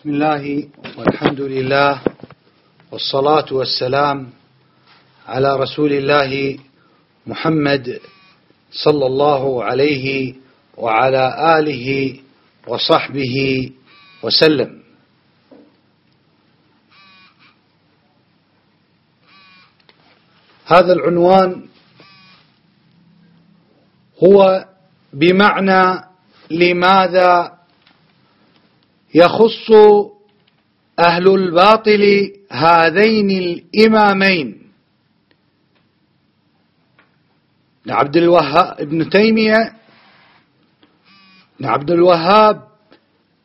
بسم الله والحمد لله والصلاة والسلام على رسول الله محمد صلى الله عليه وعلى آله وصحبه وسلم. هذا العنوان هو بمعنى لماذا يخص أهل الباطل هذين الإمامين ابن تيمية ابن عبد الوهاب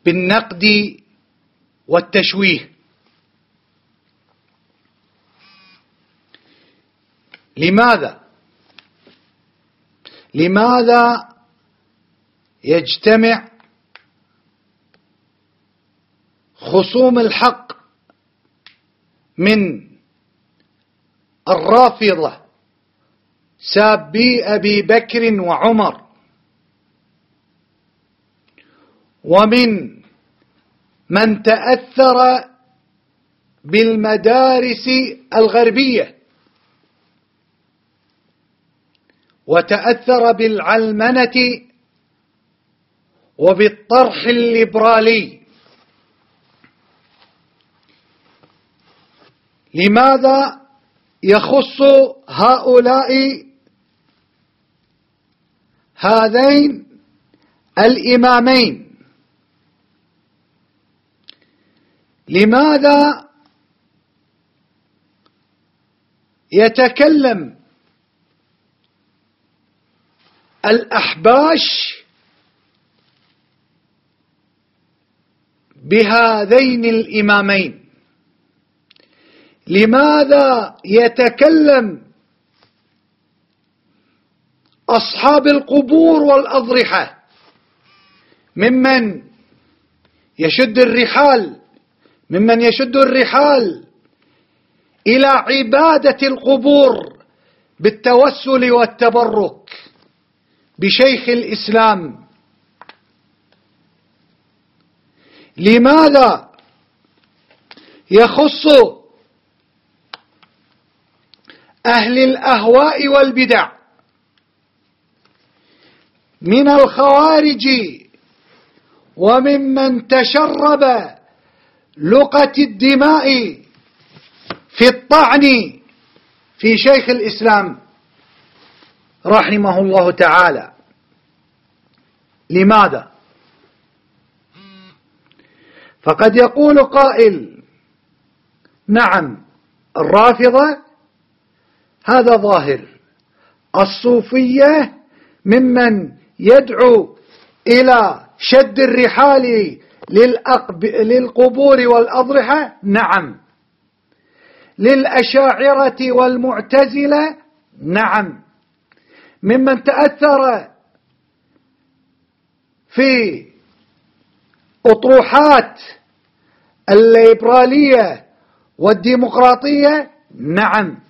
بالنقد والتشويه. لماذا يجتمع خصوم الحق من الرافضة سابي أبي بكر وعمر ومن من تأثر بالمدارس الغربية وتأثر بالعلمنة وبالطرح الليبرالي؟ لماذا يخص هؤلاء هذين الإمامين؟ لماذا يتكلم الأحباش بهذين الإمامين؟ لماذا يتكلم أصحاب القبور والأضرحة ممن يشد الرحال إلى عبادة القبور بالتوسل والتبرك بشيخ الإسلام؟ لماذا يخص أهل الأهواء والبدع من الخوارج وممن تشرب لقة الدماء في الطعن في شيخ الإسلام رحمه الله تعالى؟ لماذا؟ فقد يقول قائل: نعم، الرافضة هذا ظاهر، الصوفية ممن يدعو إلى شد الرحال للقبور والأضرحة، نعم. للأشاعرة والمعتزلة، نعم. ممن تأثر في أطروحات الليبرالية والديمقراطية، نعم.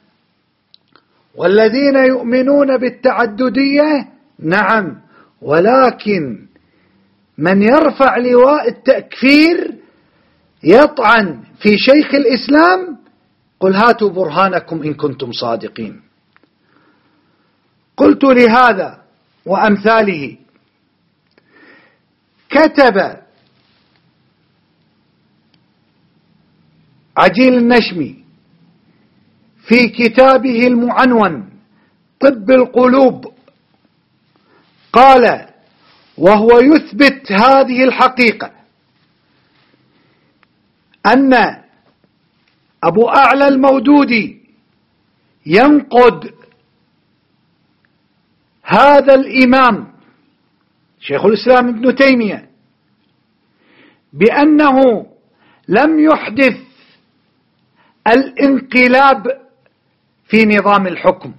والذين يؤمنون بالتعددية، نعم. ولكن من يرفع لواء التكفير يطعن في شيخ الإسلام، قل هاتوا برهانكم إن كنتم صادقين. قلت لهذا وأمثاله: كتب عجيل النشمي في كتابه المعنون طب القلوب، قال وهو يثبت هذه الحقيقة أن أبو الأعلى المودودي ينقد هذا الإمام شيخ الإسلام ابن تيمية بأنه لم يحدث الانقلاب في نظام الحكم،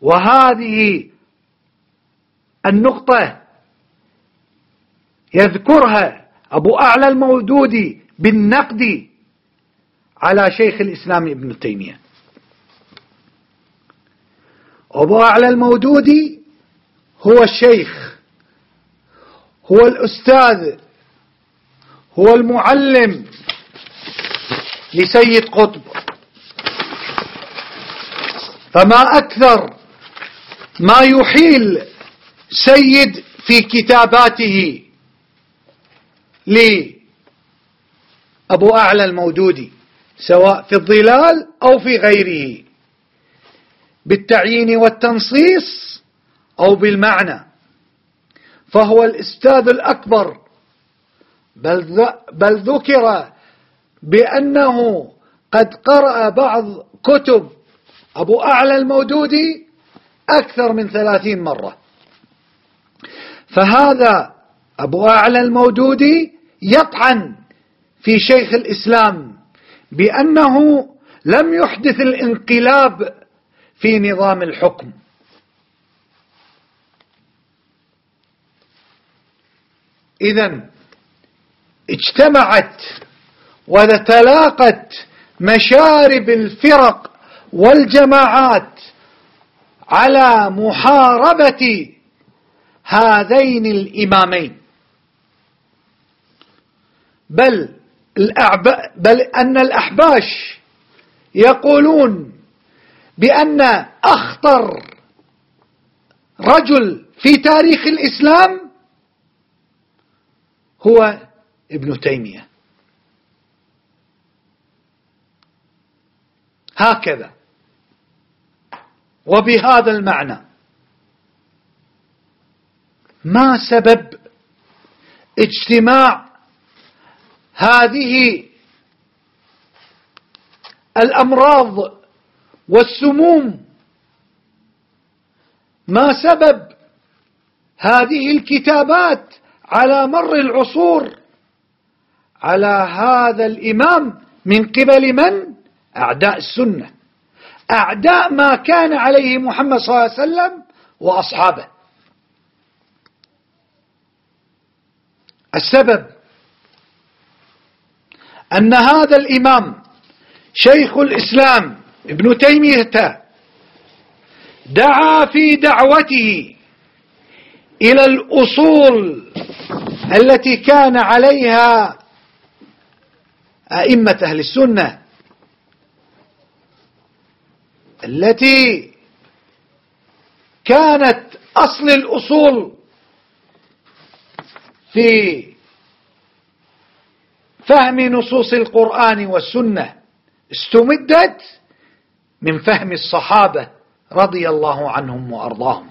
وهذه النقطة يذكرها أبو أعلى المودودي بالنقد على شيخ الإسلام ابن تيمية. أبو أعلى المودودي هو الشيخ، هو الأستاذ هو المعلم لسيد قطب، فما أكثر ما يحيل سيد في كتاباته لأبو أعلى المودودي سواء في الظلال أو في غيره، بالتعيين والتنصيص أو بالمعنى، فهو الأستاذ الأكبر، بل ذكر بأنه قد قرأ بعض كتب أبو أعلى المودودي أكثر من 30 مرة. فهذا أبو أعلى المودودي يطعن في شيخ الإسلام بأنه لم يحدث الانقلاب في نظام الحكم، إذن اجتمعت وتلاقت مشارب الفرق والجماعات على محاربة هذين الإمامين، بل أن الأحباش يقولون بأن أخطر رجل في تاريخ الإسلام هو ابن تيمية. هكذا وبهذا المعنى. ما سبب اجتماع هذه الأمراض والسموم؟ ما سبب هذه الكتابات على مر العصور على هذا الإمام من قبل من؟ أعداء السنة، أعداء ما كان عليه محمد صلى الله عليه وسلم وأصحابه. السبب أن هذا الإمام شيخ الإسلام ابن تيمية دعا في دعوته إلى الأصول التي كان عليها أئمة أهل السنة، التي كانت أصل الأصول في فهم نصوص القرآن والسنة، استمدت من فهم الصحابة رضي الله عنهم وأرضاهم.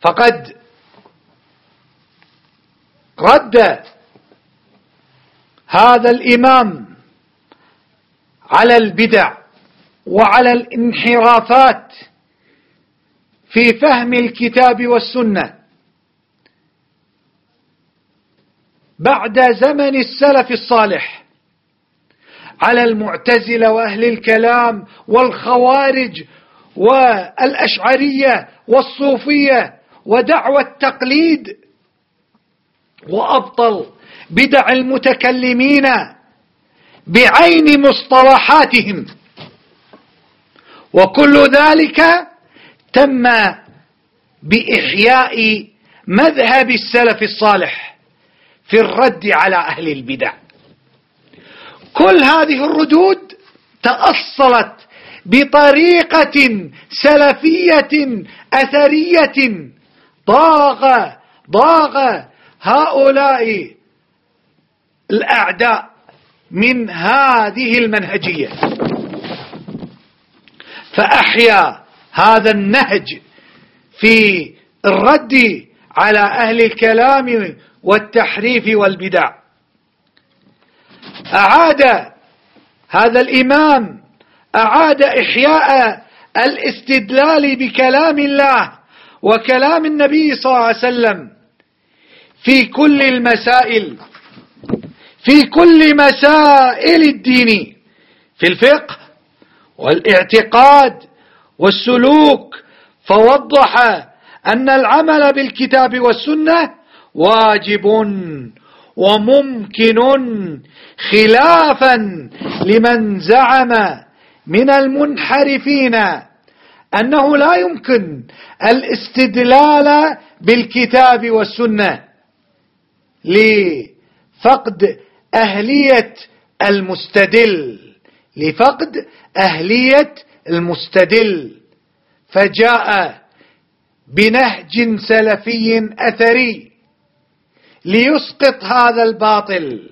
فقد رد هذا الإمام على البدع وعلى الانحرافات في فهم الكتاب والسنة بعد زمن السلف الصالح، على المعتزلة وأهل الكلام والخوارج والأشعرية والصوفية ودعوى التقليد وأبطل بدع المتكلمين بعين مصطلحاتهم، وكل ذلك تم بإحياء مذهب السلف الصالح في الرد على أهل البدع. كل هذه الردود تأصلت بطريقة سلفية أثرية ضاغ هؤلاء الأعداء من هذه المنهجية، فأحيا هذا النهج في الرد على أهل الكلام والتحريف والبدع. أعاد هذا الإمام إحياء الاستدلال بكلام الله وكلام النبي صلى الله عليه وسلم في كل المسائل، في كل مسائل الدين، في الفقه والاعتقاد والسلوك، فوضح أن العمل بالكتاب والسنة واجب وممكن، خلافا لمن زعم من المنحرفين أنه لا يمكن الاستدلال بالكتاب والسنة لفقد أهلية المستدل، لفقد أهلية المستدل، فجاء بنهج سلفي أثري ليسقط هذا الباطل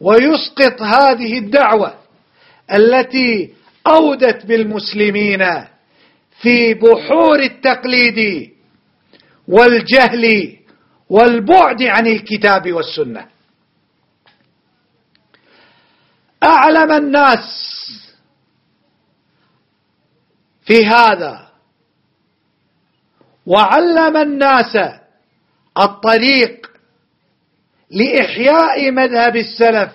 ويسقط هذه الدعوة التي أودت بالمسلمين في بحور التقليد والجهل والبعد عن الكتاب والسنة. أعلم الناس في هذا وعلم الناس الطريق لإحياء مذهب السلف،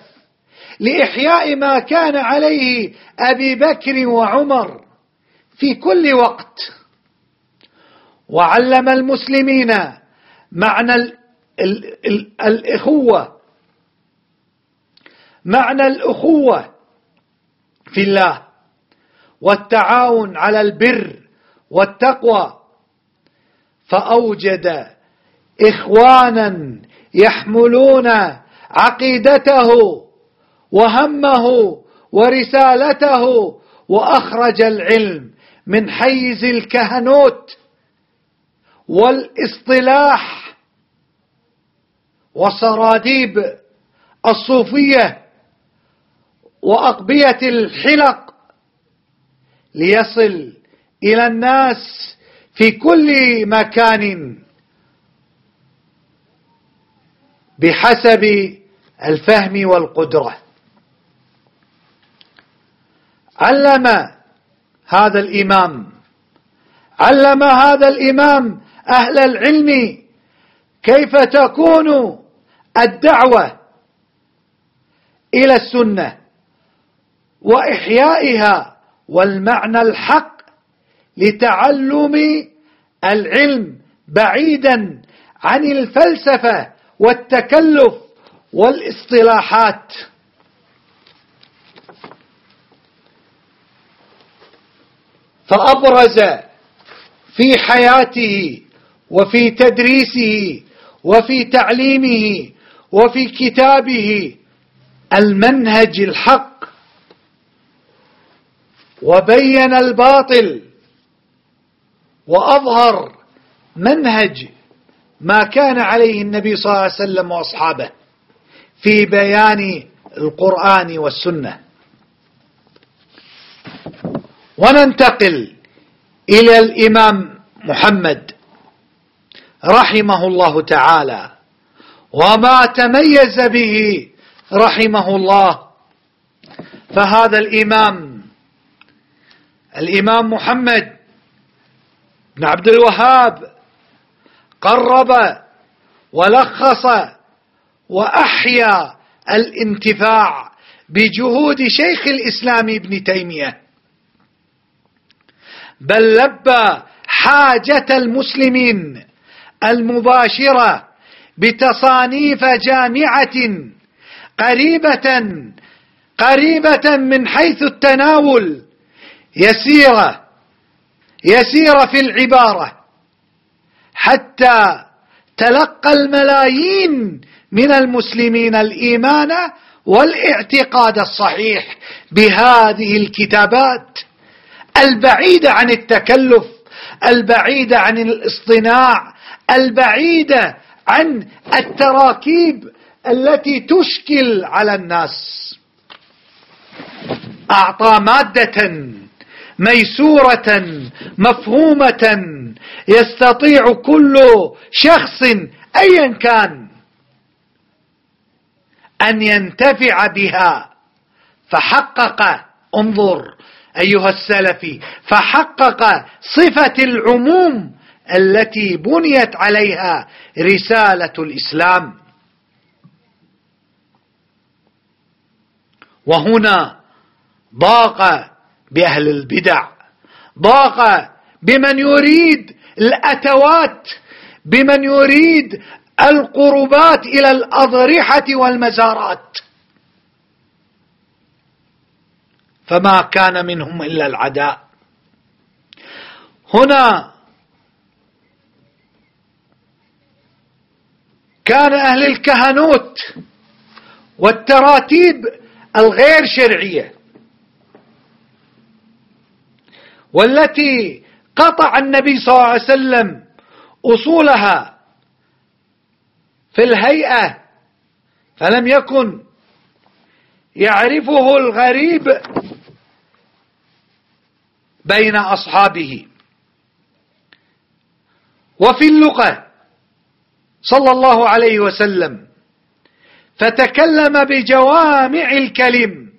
لإحياء ما كان عليه أبي بكر وعمر في كل وقت، وعلم المسلمين معنى الإخوة، معنى الأخوة في الله والتعاون على البر والتقوى، فأوجد إخوانا يحملون عقيدته وهمه ورسالته، وأخرج العلم من حيز الكهنوت والاصطلاح وسراديب الصوفية وأقبية الحلق ليصل إلى الناس في كل مكان بحسب الفهم والقدرة. علم هذا الإمام، علم هذا الإمام أهل العلم كيف تكون الدعوة إلى السنة وإحيائها والمعنى الحق لتعلم العلم بعيدا عن الفلسفة والتكلف والاصطلاحات. فأبرز في حياته وفي تدريسه وفي تعليمه وفي كتابه المنهج الحق، وبين الباطل، وأظهر منهج ما كان عليه النبي صلى الله عليه وسلم وأصحابه في بيان القرآن والسنة. وننتقل إلى الإمام محمد رحمه الله تعالى وما تميز به رحمه الله. فهذا الإمام محمد بن عبد الوهاب قرب ولخص وأحيا الانتفاع بجهود شيخ الإسلام ابن تيمية، بل لبى حاجة المسلمين المباشرة بتصانيف جامعة قريبة من حيث التناول، يسيرة في العبارة، حتى تلقى الملايين من المسلمين الإيمان والاعتقاد الصحيح بهذه الكتابات البعيدة عن التكلف، البعيدة عن الاصطناع، البعيدة عن التراكيب التي تشكل على الناس. أعطى مادة ميسورة مفهومة يستطيع كل شخص أيا كان أن ينتفع بها، فحقق، انظر أيها السلفي، فحقق صفة العموم التي بنيت عليها رسالة الإسلام. وهنا ضاق بأهل البدع، ضاق بمن يريد الأتوات، بمن يريد القربات إلى الأضرحة والمزارات، فما كان منهم إلا العداء. هنا كان أهل الكهنوت والتراتيب الغير شرعية والتي قطع النبي صلى الله عليه وسلم أصولها في الهيئة، فلم يكن يعرفه الغريب بين أصحابه. وفي اللغة صلى الله عليه وسلم فتكلم بجوامع الكلم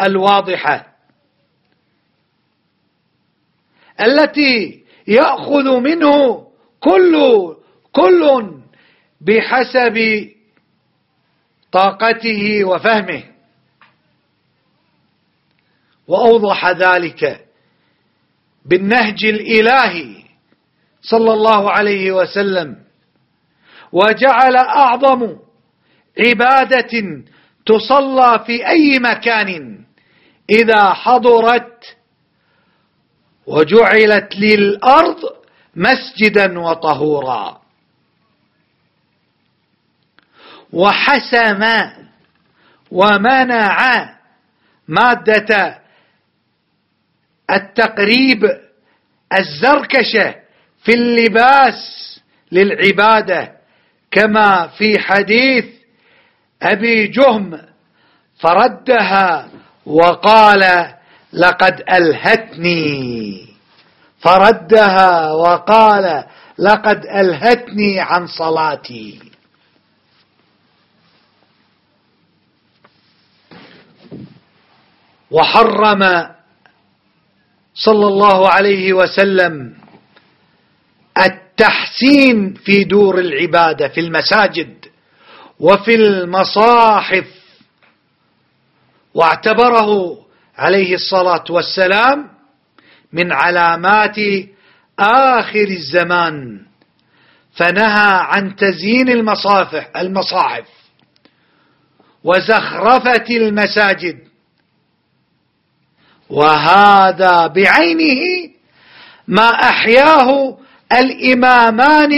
الواضحة التي يأخذ منه كل بحسب طاقته وفهمه، وأوضح ذلك بالنهج الإلهي صلى الله عليه وسلم، وجعل أعظم عبادة تصلى في أي مكان إذا حضرت وجعلت للأرض مسجدا وطهورا، وحسم ومنع مادة التقريب الزركشة في اللباس للعبادة، كما في حديث أبي جهم فردها وقال لقد ألهتني، فردها وقال لقد ألهتني عن صلاتي. وحرم صلى الله عليه وسلم التحسين في دور العبادة في المساجد وفي المصاحف، واعتبره عليه الصلاة والسلام من علامات آخر الزمان، فنهى عن تزيين المصاحف وزخرفة المساجد، وهذا بعينه ما أحياه الإمامان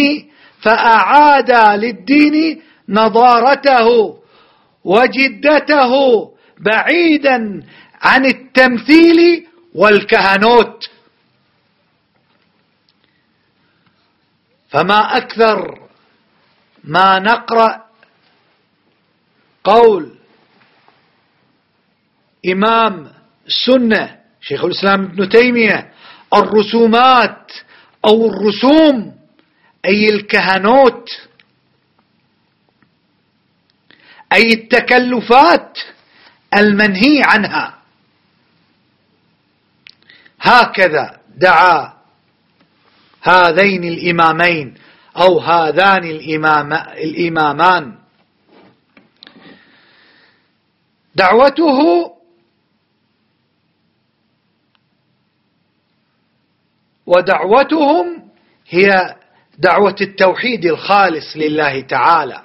فأعاد للدين نضارته وجدته بعيدا عن التمثيل والكهنوت. فما أكثر ما نقرأ قول إمام السنة شيخ الإسلام ابن تيمية: الرسومات أو الرسوم أي الكهنوت، أي التكلفات المنهي عنها. هكذا دعا هذين الإمامين أو هذان الإمامان. دعوته ودعوتهم هي دعوة التوحيد الخالص لله تعالى،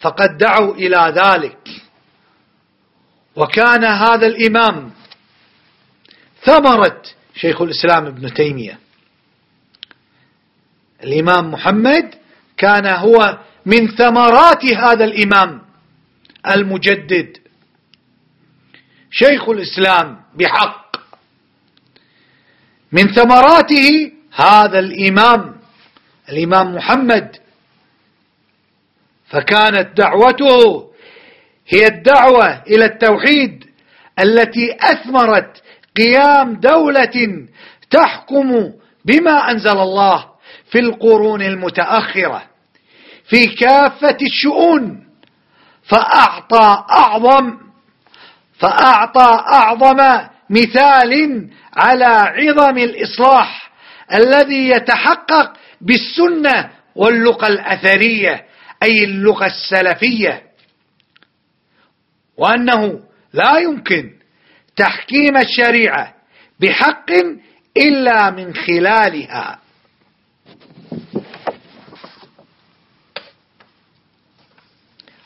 فقد دعوا إلى ذلك. وكان هذا الإمام ثمرة شيخ الإسلام ابن تيمية، الإمام محمد كان هو من ثمرات هذا الإمام المجدد شيخ الإسلام بحق. من ثمراته هذا الإمام محمد، فكانت دعوته هي الدعوة إلى التوحيد التي أثمرت قيام دولة تحكم بما أنزل الله في القرون المتأخرة في كافة الشؤون، فأعطى أعظم مثال على عظم الإصلاح الذي يتحقق بالسنة واللغة الأثرية أي اللغة السلفية، وأنه لا يمكن تحكيم الشريعة بحق إلا من خلالها.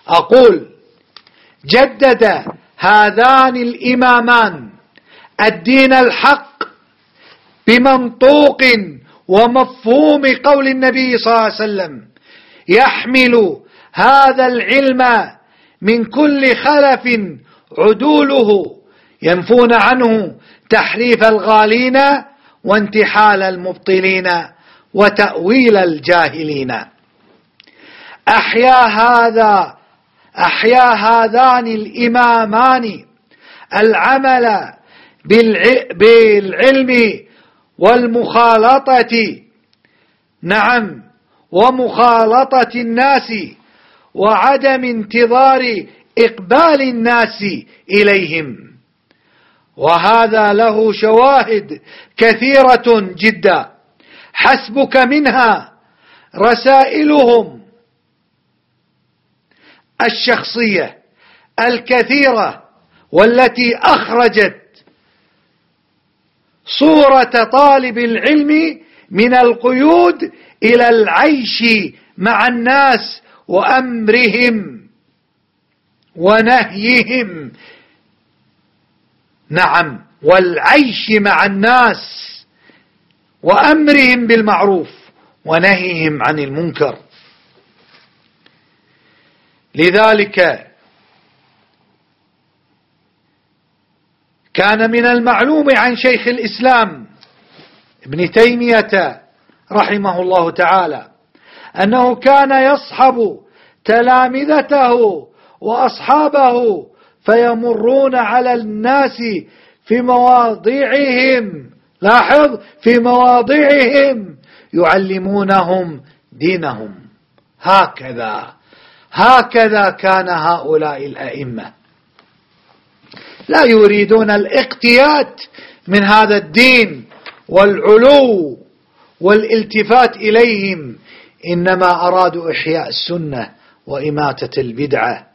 أقول: جدد هذان الإمامان الدين الحق بمنطوق ومفهوم قول النبي صلى الله عليه وسلم، يحمل هذا العلم من كل خلف عدوله، ينفون عنه تحريف الغالين وانتحال المبطلين وتأويل الجاهلين. أحيا هذان الإمامان العمل بالعلم والمخالطة، نعم ومخالطة الناس وعدم انتظار إقبال الناس إليهم، وهذا له شواهد كثيرة جدا حسبك منها رسائلهم الشخصية الكثيرة والتي أخرجت صورة طالب العلم من القيود إلى العيش مع الناس وأمرهم ونهيهم، نعم والعيش مع الناس وأمرهم بالمعروف ونهيهم عن المنكر. لذلك كان من المعلوم عن شيخ الإسلام ابن تيمية رحمه الله تعالى أنه كان يصحب تلامذته وأصحابه فيمرون على الناس في مواضعهم، لاحظ في مواضعهم، يعلمونهم دينهم. هكذا كان هؤلاء الأئمة، لا يريدون الاقتيات من هذا الدين والعلو والالتفات إليهم، إنما أرادوا إحياء السنة وإماتة البدعة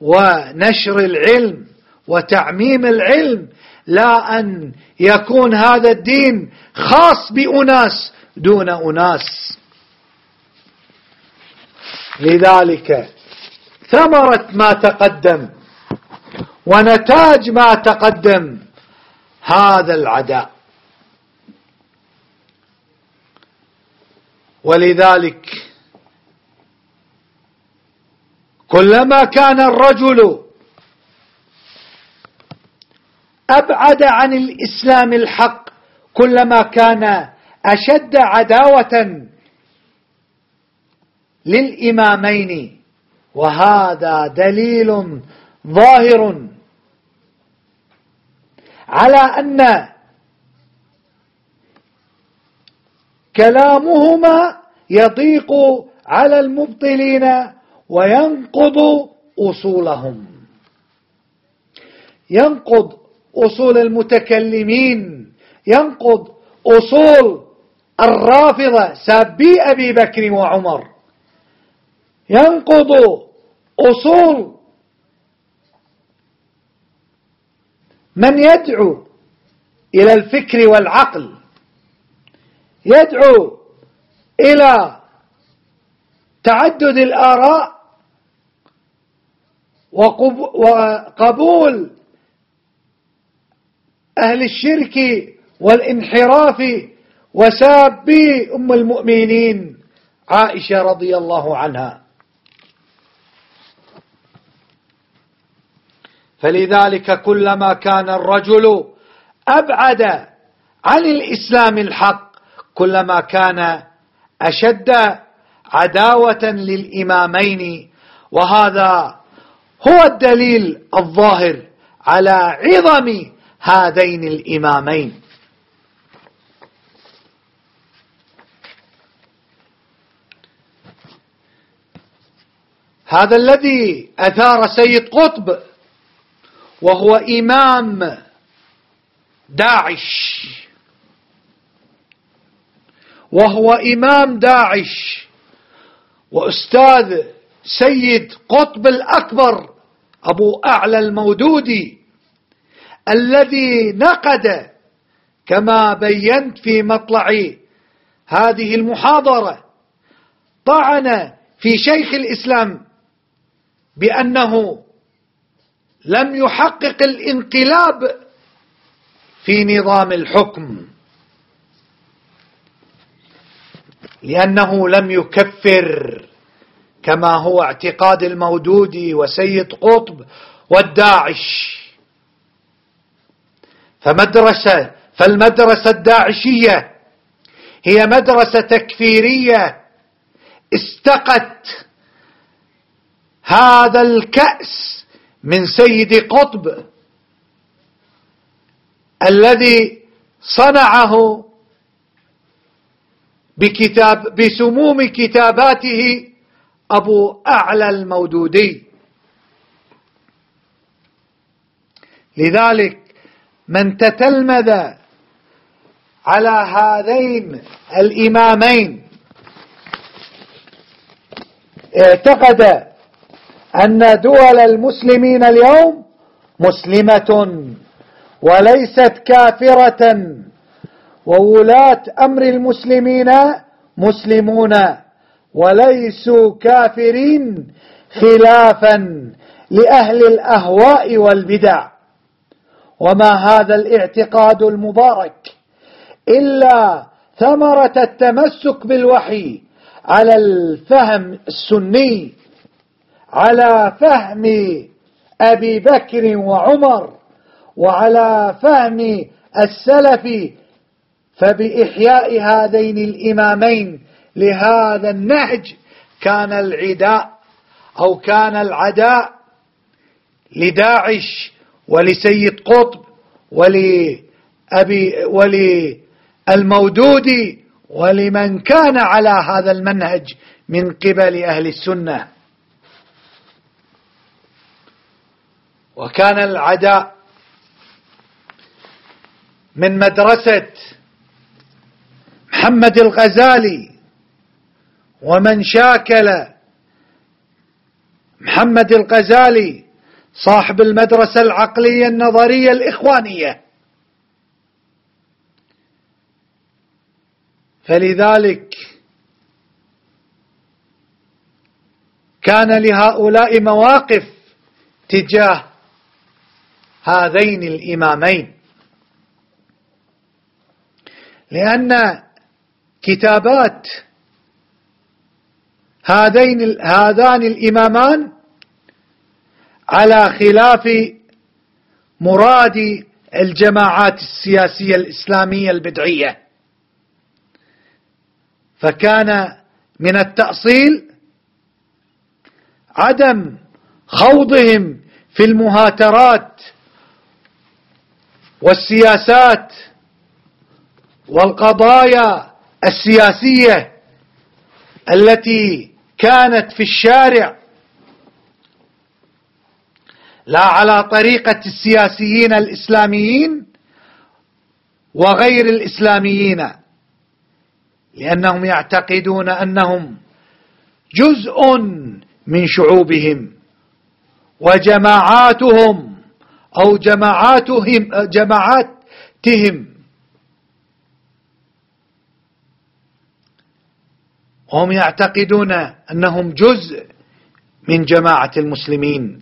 ونشر العلم وتعميم العلم، لا أن يكون هذا الدين خاص بأناس دون أناس. لذلك ثمرة ما تقدم ونتاج ما تقدم هذا العداء. ولذلك كلما كان الرجل أبعد عن الإسلام الحق كلما كان أشد عداوة للإمامين، وهذا دليل ظاهر على أن كلامهما يضيق على المبطلين وينقض أصولهم، ينقض أصول المتكلمين، ينقض أصول الرافضة سابي أبي بكر وعمر، ينقض أصول من يدعو إلى الفكر والعقل، يدعو إلى تعدد الآراء وقبول أهل الشرك والانحراف وسابي أم المؤمنين عائشة رضي الله عنها. فلذلك كلما كان الرجل أبعد عن الإسلام الحق كلما كان أشد عداوة للإمامين، وهذا هو الدليل الظاهر على عظم هذين الإمامين. هذا الذي أثار سيد قطب، وهو إمام داعش، وأستاذ سيد قطب الأكبر أبو الأعلى المودودي الذي نقد كما بينت في مطلع هذه المحاضرة، طعن في شيخ الإسلام بأنه لم يحقق الانقلاب في نظام الحكم، لأنه لم يكفر كما هو اعتقاد المودودي وسيد قطب والداعش. فالمدرسة الداعشية هي مدرسة تكفيرية استقت هذا الكأس من سيد قطب الذي صنعه بسموم كتاباته أبو أعلى المودودي. لذلك من تتلمذ على هذين الإمامين اعتقد أن دول المسلمين اليوم مسلمة وليست كافرة، وولاة أمر المسلمين مسلمون وليسوا كافرين، خلافا لأهل الأهواء والبدع. وما هذا الاعتقاد المبارك إلا ثمرة التمسك بالوحي على الفهم السني، على فهم أبي بكر وعمر، وعلى فهم السلف، فبإحياء هذين الإمامين لهذا النهج كان العداء أو كان العداء لداعش ولسيد قطب وللمودودي ولمن كان على هذا المنهج من قبل أهل السنة، وكان العداء من مدرسة محمد الغزالي ومن شاكل محمد الغزالي صاحب المدرسة العقلية النظرية الإخوانية. فلذلك كان لهؤلاء مواقف تجاه هذين الإمامين، لأن كتابات هذان الإمامان على خلاف مراد الجماعات السياسية الإسلامية البدعية، فكان من التأصيل عدم خوضهم في المهاترات والسياسات والقضايا السياسية التي كانت في الشارع، لا على طريقة السياسيين الإسلاميين وغير الإسلاميين، لأنهم يعتقدون أنهم جزء من شعوبهم وجماعاتهم أو جماعاتهم، وهم يعتقدون أنهم جزء من جماعة المسلمين،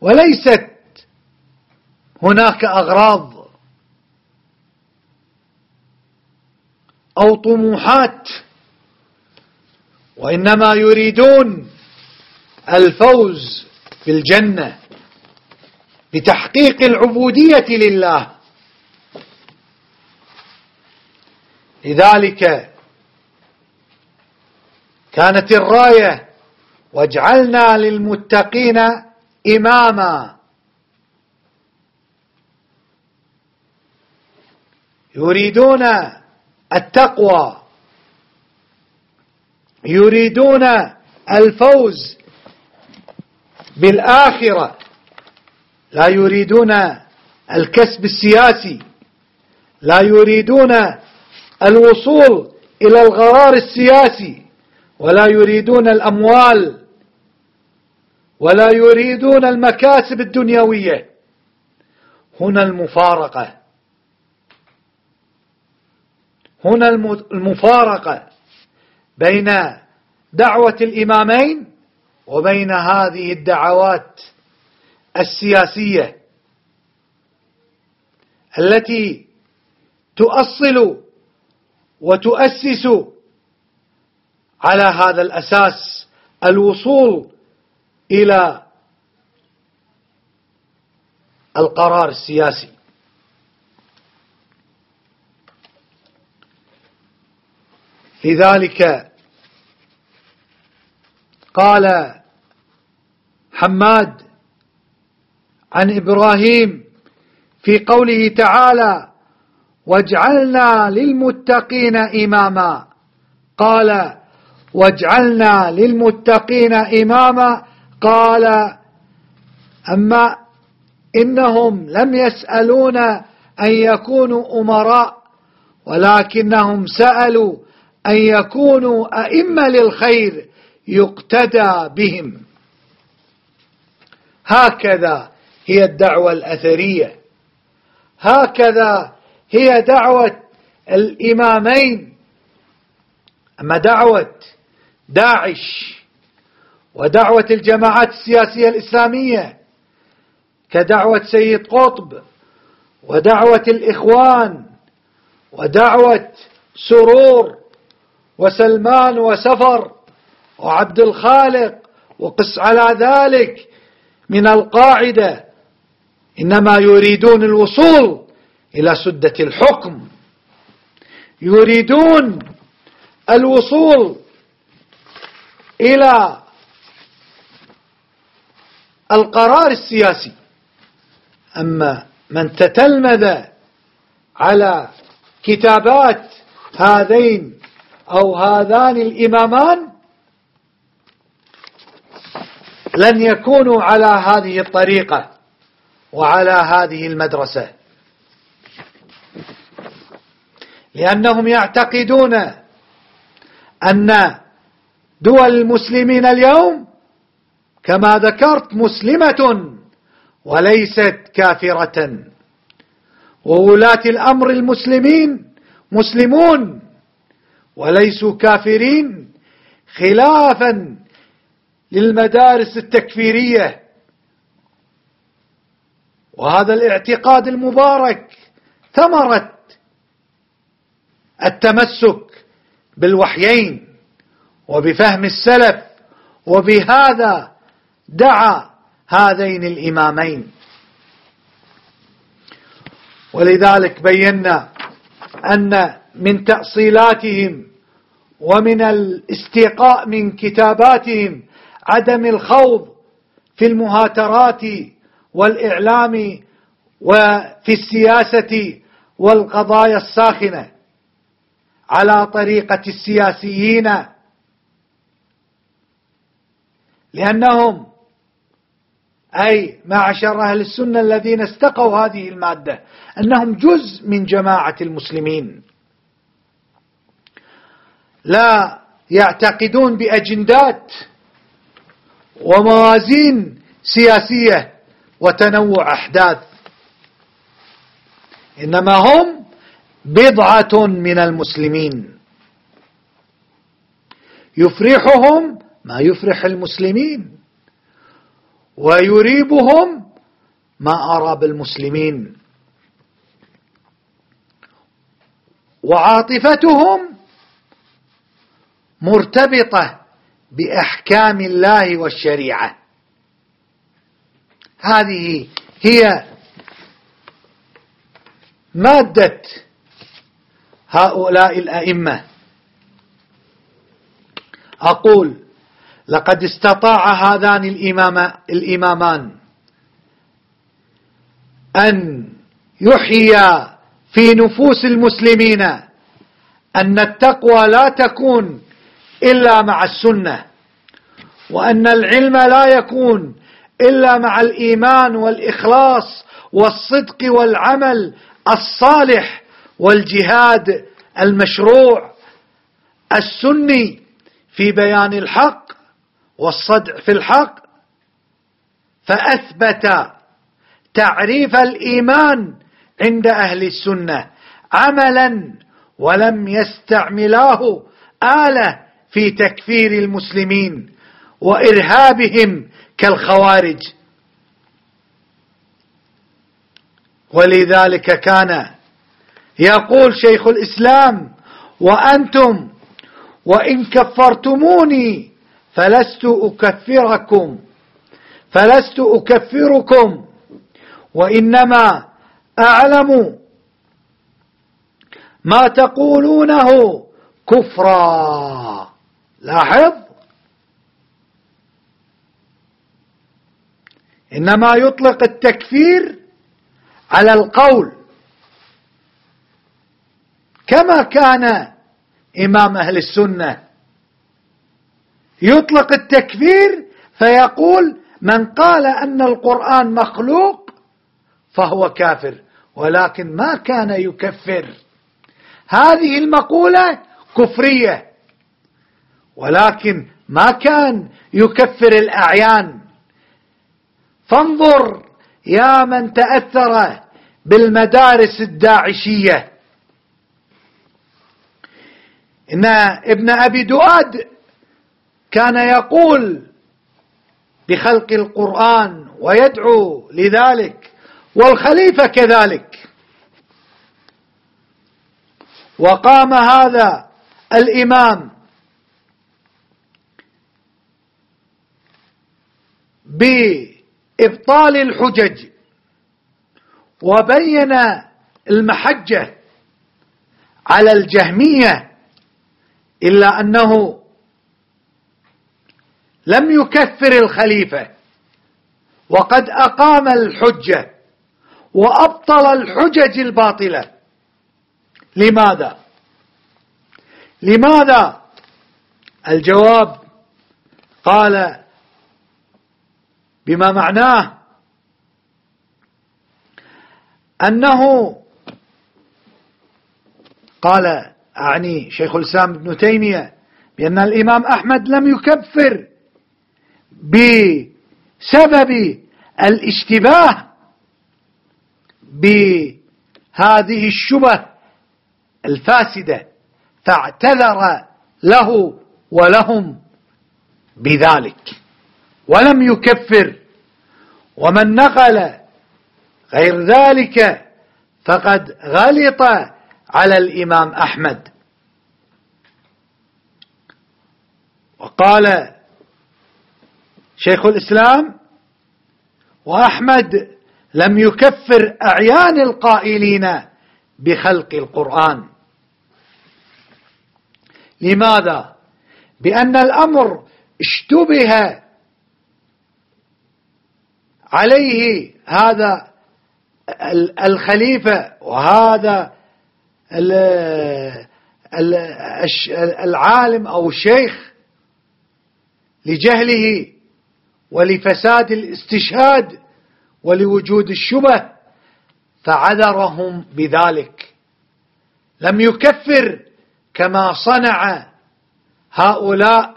وليست هناك أغراض أو طموحات، وإنما يريدون الفوز في الجنة بتحقيق العبودية لله. لذلك كانت الراية واجعلنا للمتقين إماما، يريدون التقوى، يريدون الفوز بالآخرة، لا يريدون الكسب السياسي، لا يريدون الوصول إلى الغرار السياسي، ولا يريدون الأموال، ولا يريدون المكاسب الدنيوية. هنا المفارقة، هنا المفارقة بين دعوة الإمامين وبين هذه الدعوات السياسية التي تؤصل وتؤسس على هذا الأساس الوصول إلى القرار السياسي. لذلك قال حماد عن إبراهيم في قوله تعالى واجعلنا للمتقين إماما، قال واجعلنا للمتقين إماما، قال أما إنهم لم يسألون أن يكونوا أمراء ولكنهم سألوا أن يكونوا أئمة للخير يقتدى بهم. هكذا هي الدعوة الأثرية، هكذا هي دعوة الإمامين. أما دعوة داعش ودعوة الجماعات السياسية الإسلامية كدعوة سيد قطب ودعوة الإخوان ودعوة سرور وسلمان وسفر وعبد الخالق وقس على ذلك من القاعدة، إنما يريدون الوصول إلى سدة الحكم، يريدون الوصول إلى القرار السياسي. أما من تتلمذ على كتابات هذين أو هذان الإمامان لن يكونوا على هذه الطريقة وعلى هذه المدرسة، لأنهم يعتقدون أن دول المسلمين اليوم كما ذكرت مسلمة وليست كافرة، وولاة الأمر المسلمين مسلمون وليسوا كافرين، خلافا للمدارس التكفيرية. وهذا الاعتقاد المبارك ثمرة التمسك بالوحيين وبفهم السلف، وبهذا دعا هذين الإمامين. ولذلك بينا أن من تأصيلاتهم ومن الاستيقاء من كتاباتهم عدم الخوض في المهاترات والإعلام وفي السياسة والقضايا الساخنة على طريقة السياسيين، لأنهم أي معشر أهل السنة الذين استقوا هذه المادة أنهم جزء من جماعة المسلمين، لا يعتقدون بأجندات وموازين سياسية وتنوع أحداث، إنما هم بضعة من المسلمين يفرحهم ما يفرح المسلمين ويريبهم ما أراب المسلمين، وعاطفتهم مرتبطة بأحكام الله والشريعة. هذه هي مادة هؤلاء الأئمة. أقول لقد استطاع هذان الإمامان أن يحيى في نفوس المسلمين أن التقوى لا تكون إلا مع السنة، وأن العلم لا يكون إلا مع الإيمان والإخلاص والصدق والعمل الصالح والجهاد المشروع السني في بيان الحق والصدع في الحق. فأثبت تعريف الإيمان عند أهل السنة عملا، ولم يستعملاه آلة في تكفير المسلمين وإرهابهم كالخوارج. ولذلك كان يقول شيخ الإسلام: وأنتم وإن كفرتموني فلست أكفركم وإنما أعلم ما تقولونه كفرا. لاحظ، إنما يطلق التكفير على القول، كما كان إمام أهل السنة يطلق التكفير فيقول: من قال أن القرآن مخلوق فهو كافر، ولكن ما كان يكفر. هذه المقولة كفرية، ولكن ما كان يكفر الأعيان. فانظر يا من تأثر بالمدارس الداعشية، إن ابن أبي دؤاد كان يقول بخلق القرآن ويدعو لذلك، والخليفة كذلك. وقام هذا الإمام بإبطال الحجج وبين المحجة على الجهمية، إلا أنه لم يكفر الخليفة، وقد أقام الحجة وأبطل الحجج الباطلة. لماذا؟ الجواب قال بما معناه أنه قال، أعني شيخ الإسلام ابن تيمية، بأن الإمام أحمد لم يكفر بسبب الاشتباه بهذه الشبه الفاسدة، فاعتذر له ولهم بذلك ولم يكفر. ومن نقل غير ذلك فقد غلط على الإمام أحمد. وقال شيخ الإسلام: وأحمد لم يكفر أعيان القائلين بخلق القرآن. لماذا؟ بأن الأمر اشتبه عليه هذا الخليفة وهذا العالم أو الشيخ لجهله ولفساد الاستشهاد ولوجود الشبه، فعذرهم بذلك، لم يكفر كما صنع هؤلاء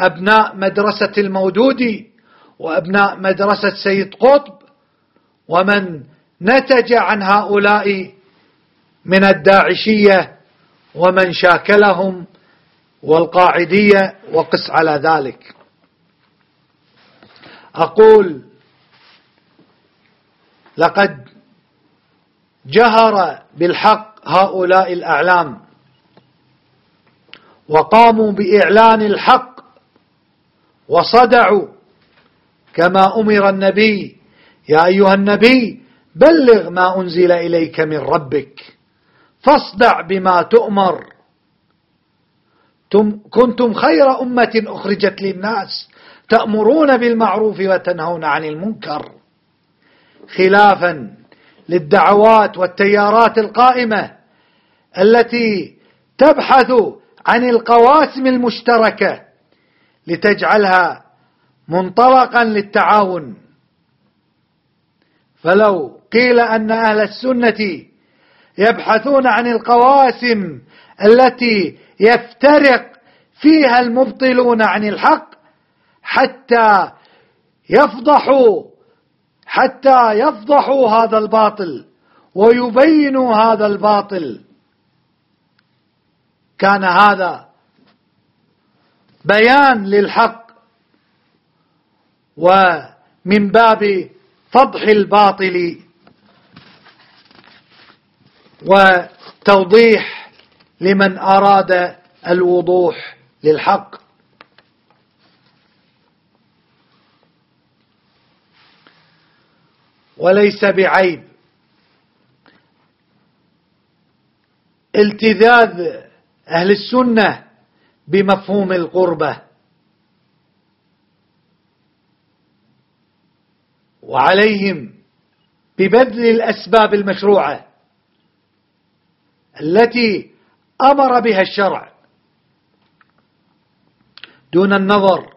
أبناء مدرسة المودودي وأبناء مدرسة سيد قطب ومن نتج عن هؤلاء من الداعشية ومن شاكلهم والقاعدية وقس على ذلك. أقول: لقد جهر بالحق هؤلاء الأعلام، وقاموا بإعلان الحق وصدعوا كما أمر النبي: يا أيها النبي بلغ ما أنزل إليك من ربك فاصدع بما تؤمر كنتم خير أمة أخرجت للناس تأمرون بالمعروف وتنهون عن المنكر، خلافا للدعوات والتيارات القائمة التي تبحث عن القواسم المشتركة لتجعلها منطلقا للتعاون. فلو قيل أن أهل السنة يبحثون عن القواسم التي يفترق فيها المبطلون عن الحق حتى يفضحوا هذا الباطل ويبينوا هذا الباطل، كان هذا بيان للحق ومن باب فضح الباطل وتوضيح لمن أراد الوضوح للحق. وليس بعيب التذاذ أهل السنة بمفهوم القربة، وعليهم ببذل الأسباب المشروعة التي أمر بها الشرع دون النظر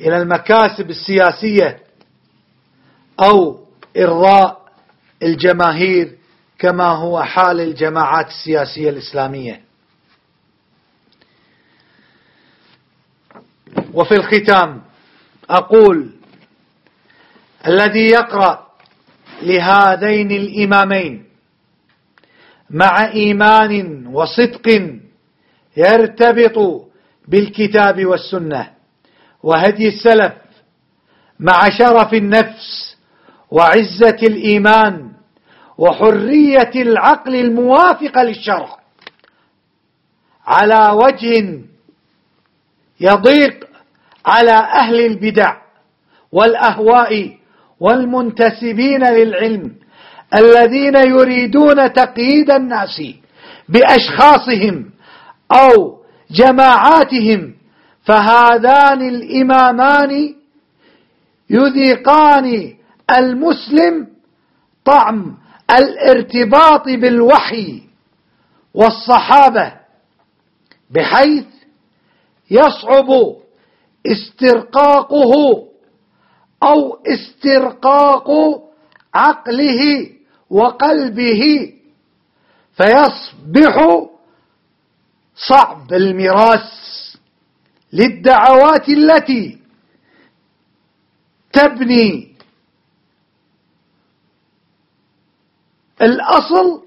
إلى المكاسب السياسية أو إرضاء الجماهير كما هو حال الجماعات السياسية الإسلامية. وفي الختام أقول: الذي يقرأ لهذين الإمامين مع إيمان وصدق يرتبط بالكتاب والسنة وهدي السلف، مع شرف النفس وعزة الإيمان وحرية العقل الموافقة للشرع، على وجه يضيق على أهل البدع والأهواء والمنتسبين للعلم الذين يريدون تقييد الناس بأشخاصهم أو جماعاتهم، فهذان الإمامان يذيقان المسلم طعم الارتباط بالوحي والصحابة، بحيث يصعب استرقاقه أو استرقاق عقله وقلبه، فيصبح صعب المراس للدعوات التي تبني الأصل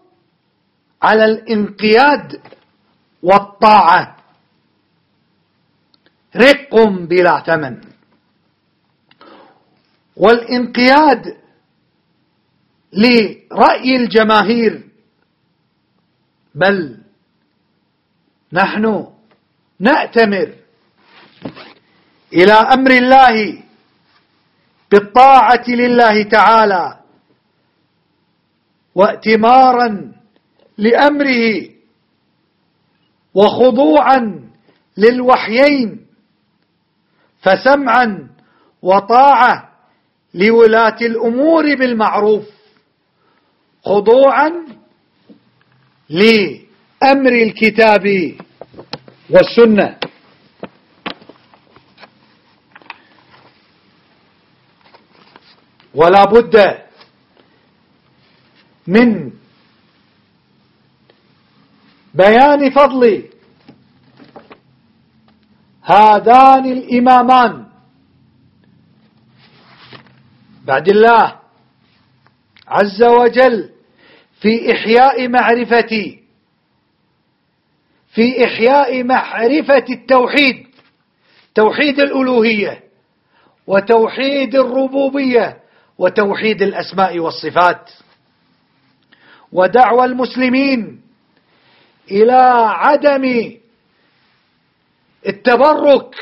على الانقياد والطاعة. رق بلا ثمن، والانقياد لرأي الجماهير، بل نحن نأتمر إلى أمر الله بالطاعة لله تعالى، وائتمارا لأمره وخضوعا للوحيين، فسمعا وطاعة لولاة الأمور بالمعروف، خضوعا لأمر الكتاب والسنة. ولا بد من بيان فضل هذان الإمامان بعد الله عز وجل في إحياء معرفة التوحيد، توحيد الألوهية وتوحيد الربوبية وتوحيد الأسماء والصفات، ودعوى المسلمين إلى عدم التبرك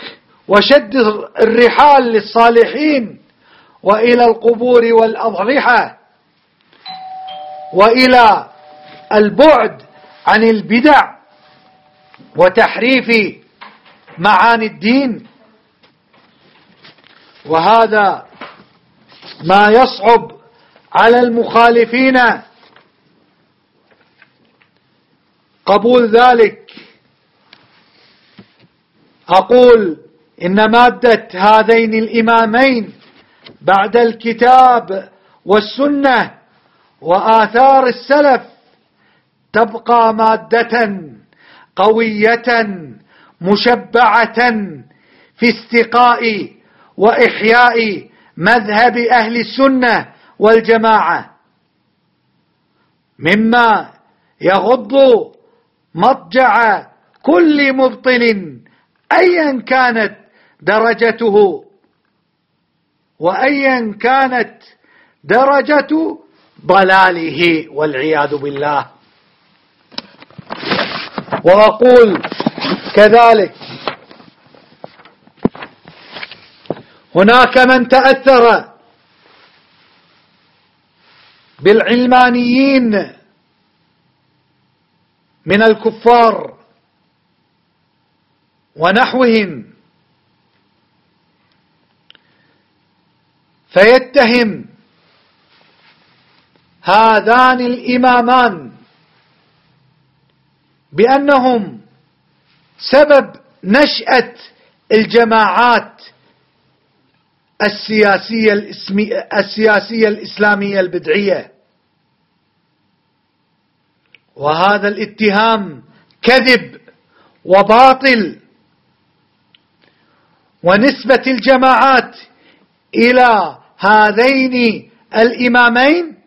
وشد الرحال للصالحين وإلى القبور والأضرحة وإلى البعد عن البدع وتحريف معاني الدين. وهذا ما يصعب على المخالفين قبول ذلك. أقول إن مادة هذين الإمامين بعد الكتاب والسنة وآثار السلف تبقى مادة قوية مشبعة في استقاء وإحياء مذهب أهل السنة والجماعة، مما يغض مضجع كل مبطل أيا كانت درجته وأيا كانت درجة ضلاله، والعياذ بالله. وأقول كذلك هناك من تأثر بالعلمانيين من الكفار ونحوهم فيتهم هذان الإمامان بأنهم سبب نشأة الجماعات السياسية الإسلامية البدعية، وهذا الاتهام كذب وباطل. ونسبة الجماعات إلى هذين الإمامين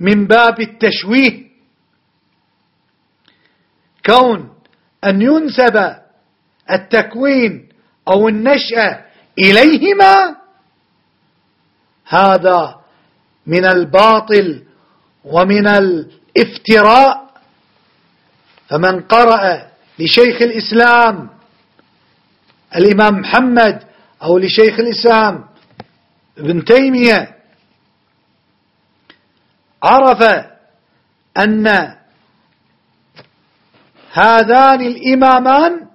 من باب التشويه، كون أن ينسب التكوين أو النشأة إليهما هذا من الباطل ومن الافتراء. فمن قرأ لشيخ الإسلام الإمام محمد أو لشيخ الإسلام ابن تيمية عرف أن هذان الإمامان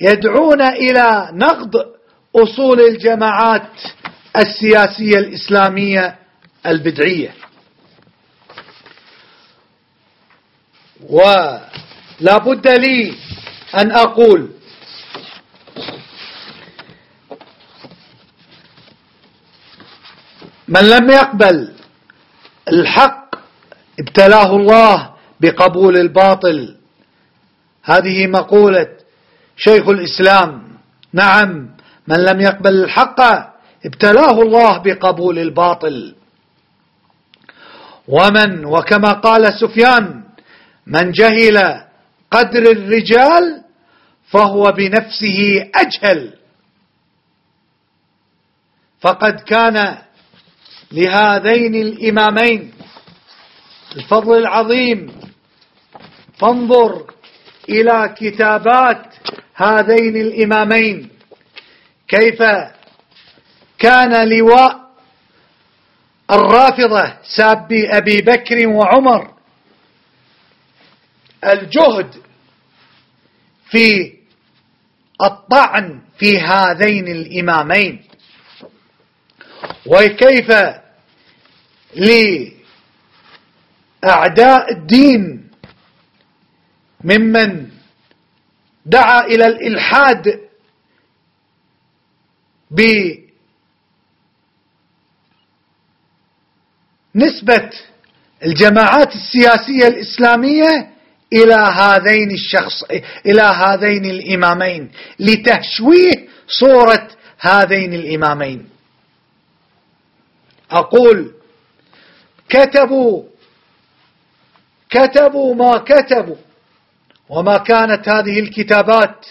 يدعون إلى نقض أصول الجماعات السياسية الإسلامية البدعية. ولا بد لي أن أقول من لم يقبل الحق ابتلاه الله بقبول الباطل، هذه مقولة شيخ الإسلام. نعم، من لم يقبل الحق ابتلاه الله بقبول الباطل. ومن وكما قال سفيان من جهل قدر الرجال فهو بنفسه أجهل. فقد كان لهذين الإمامين الفضل العظيم، فانظر إلى كتابات هذين الإمامين كيف كان لواء الرافضة سابي أبي بكر وعمر الجهد في الطعن في هذين الإمامين، وكيف لأعداء الدين ممن دعا إلى الإلحاد بنسبة الجماعات السياسية الإسلامية إلى هذين الإمامين لتهشويه صورة هذين الإمامين. أقول كتبوا ما كتبوا، وما كانت هذه الكتابات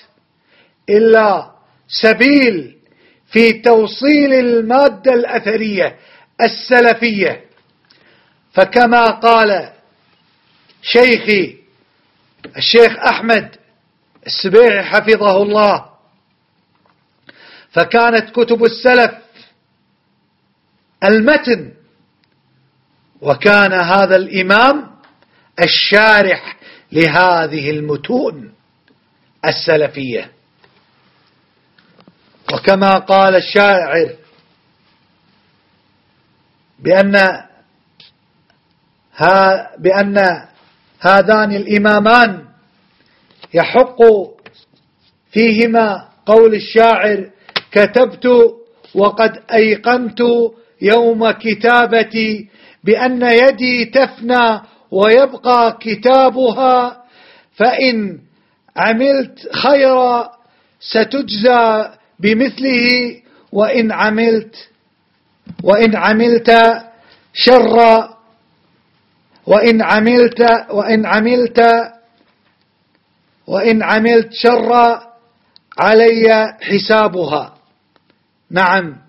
إلا سبيل في توصيل المادة الأثرية السلفية. فكما قال شيخي الشيخ أحمد السبيعي حفظه الله، فكانت كتب السلف المتن، وكان هذا الإمام الشارح لهذه المتون السلفية. وكما قال الشاعر بأن هذان الإمامان يحق فيهما قول الشاعر: كتبت وقد أيقنت يوم كتابتي بأن يدي تفنى ويبقى كتابها، فإن عملت خيرا ستجزى بمثله، وإن عملت شرا وإن عملت شرا علي حسابها. نعم،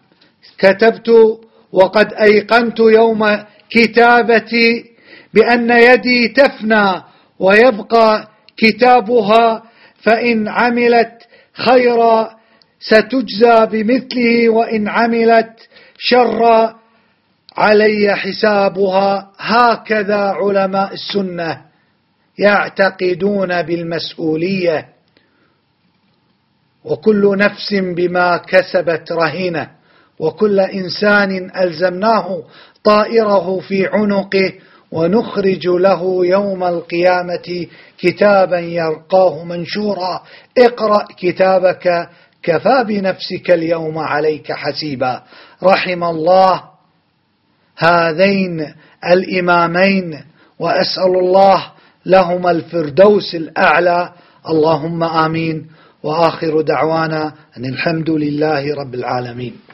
كتبت وقد أيقنت يوم كتابتي بأن يدي تفنى ويبقى كتابها، فإن عملت خيرا ستجزى بمثله، وإن عملت شرا علي حسابها. هكذا علماء السنة يعتقدون بالمسؤولية، وكل نفس بما كسبت رهينة، وكل إنسان ألزمناه طائره في عنقه، ونخرج له يوم القيامة كتابا يلقاه منشورا، اقرأ كتابك كفى بنفسك اليوم عليك حسيبا. رحم الله هذين الإمامين، وأسأل الله لهما الفردوس الأعلى، اللهم آمين. وآخر دعوانا أن الحمد لله رب العالمين.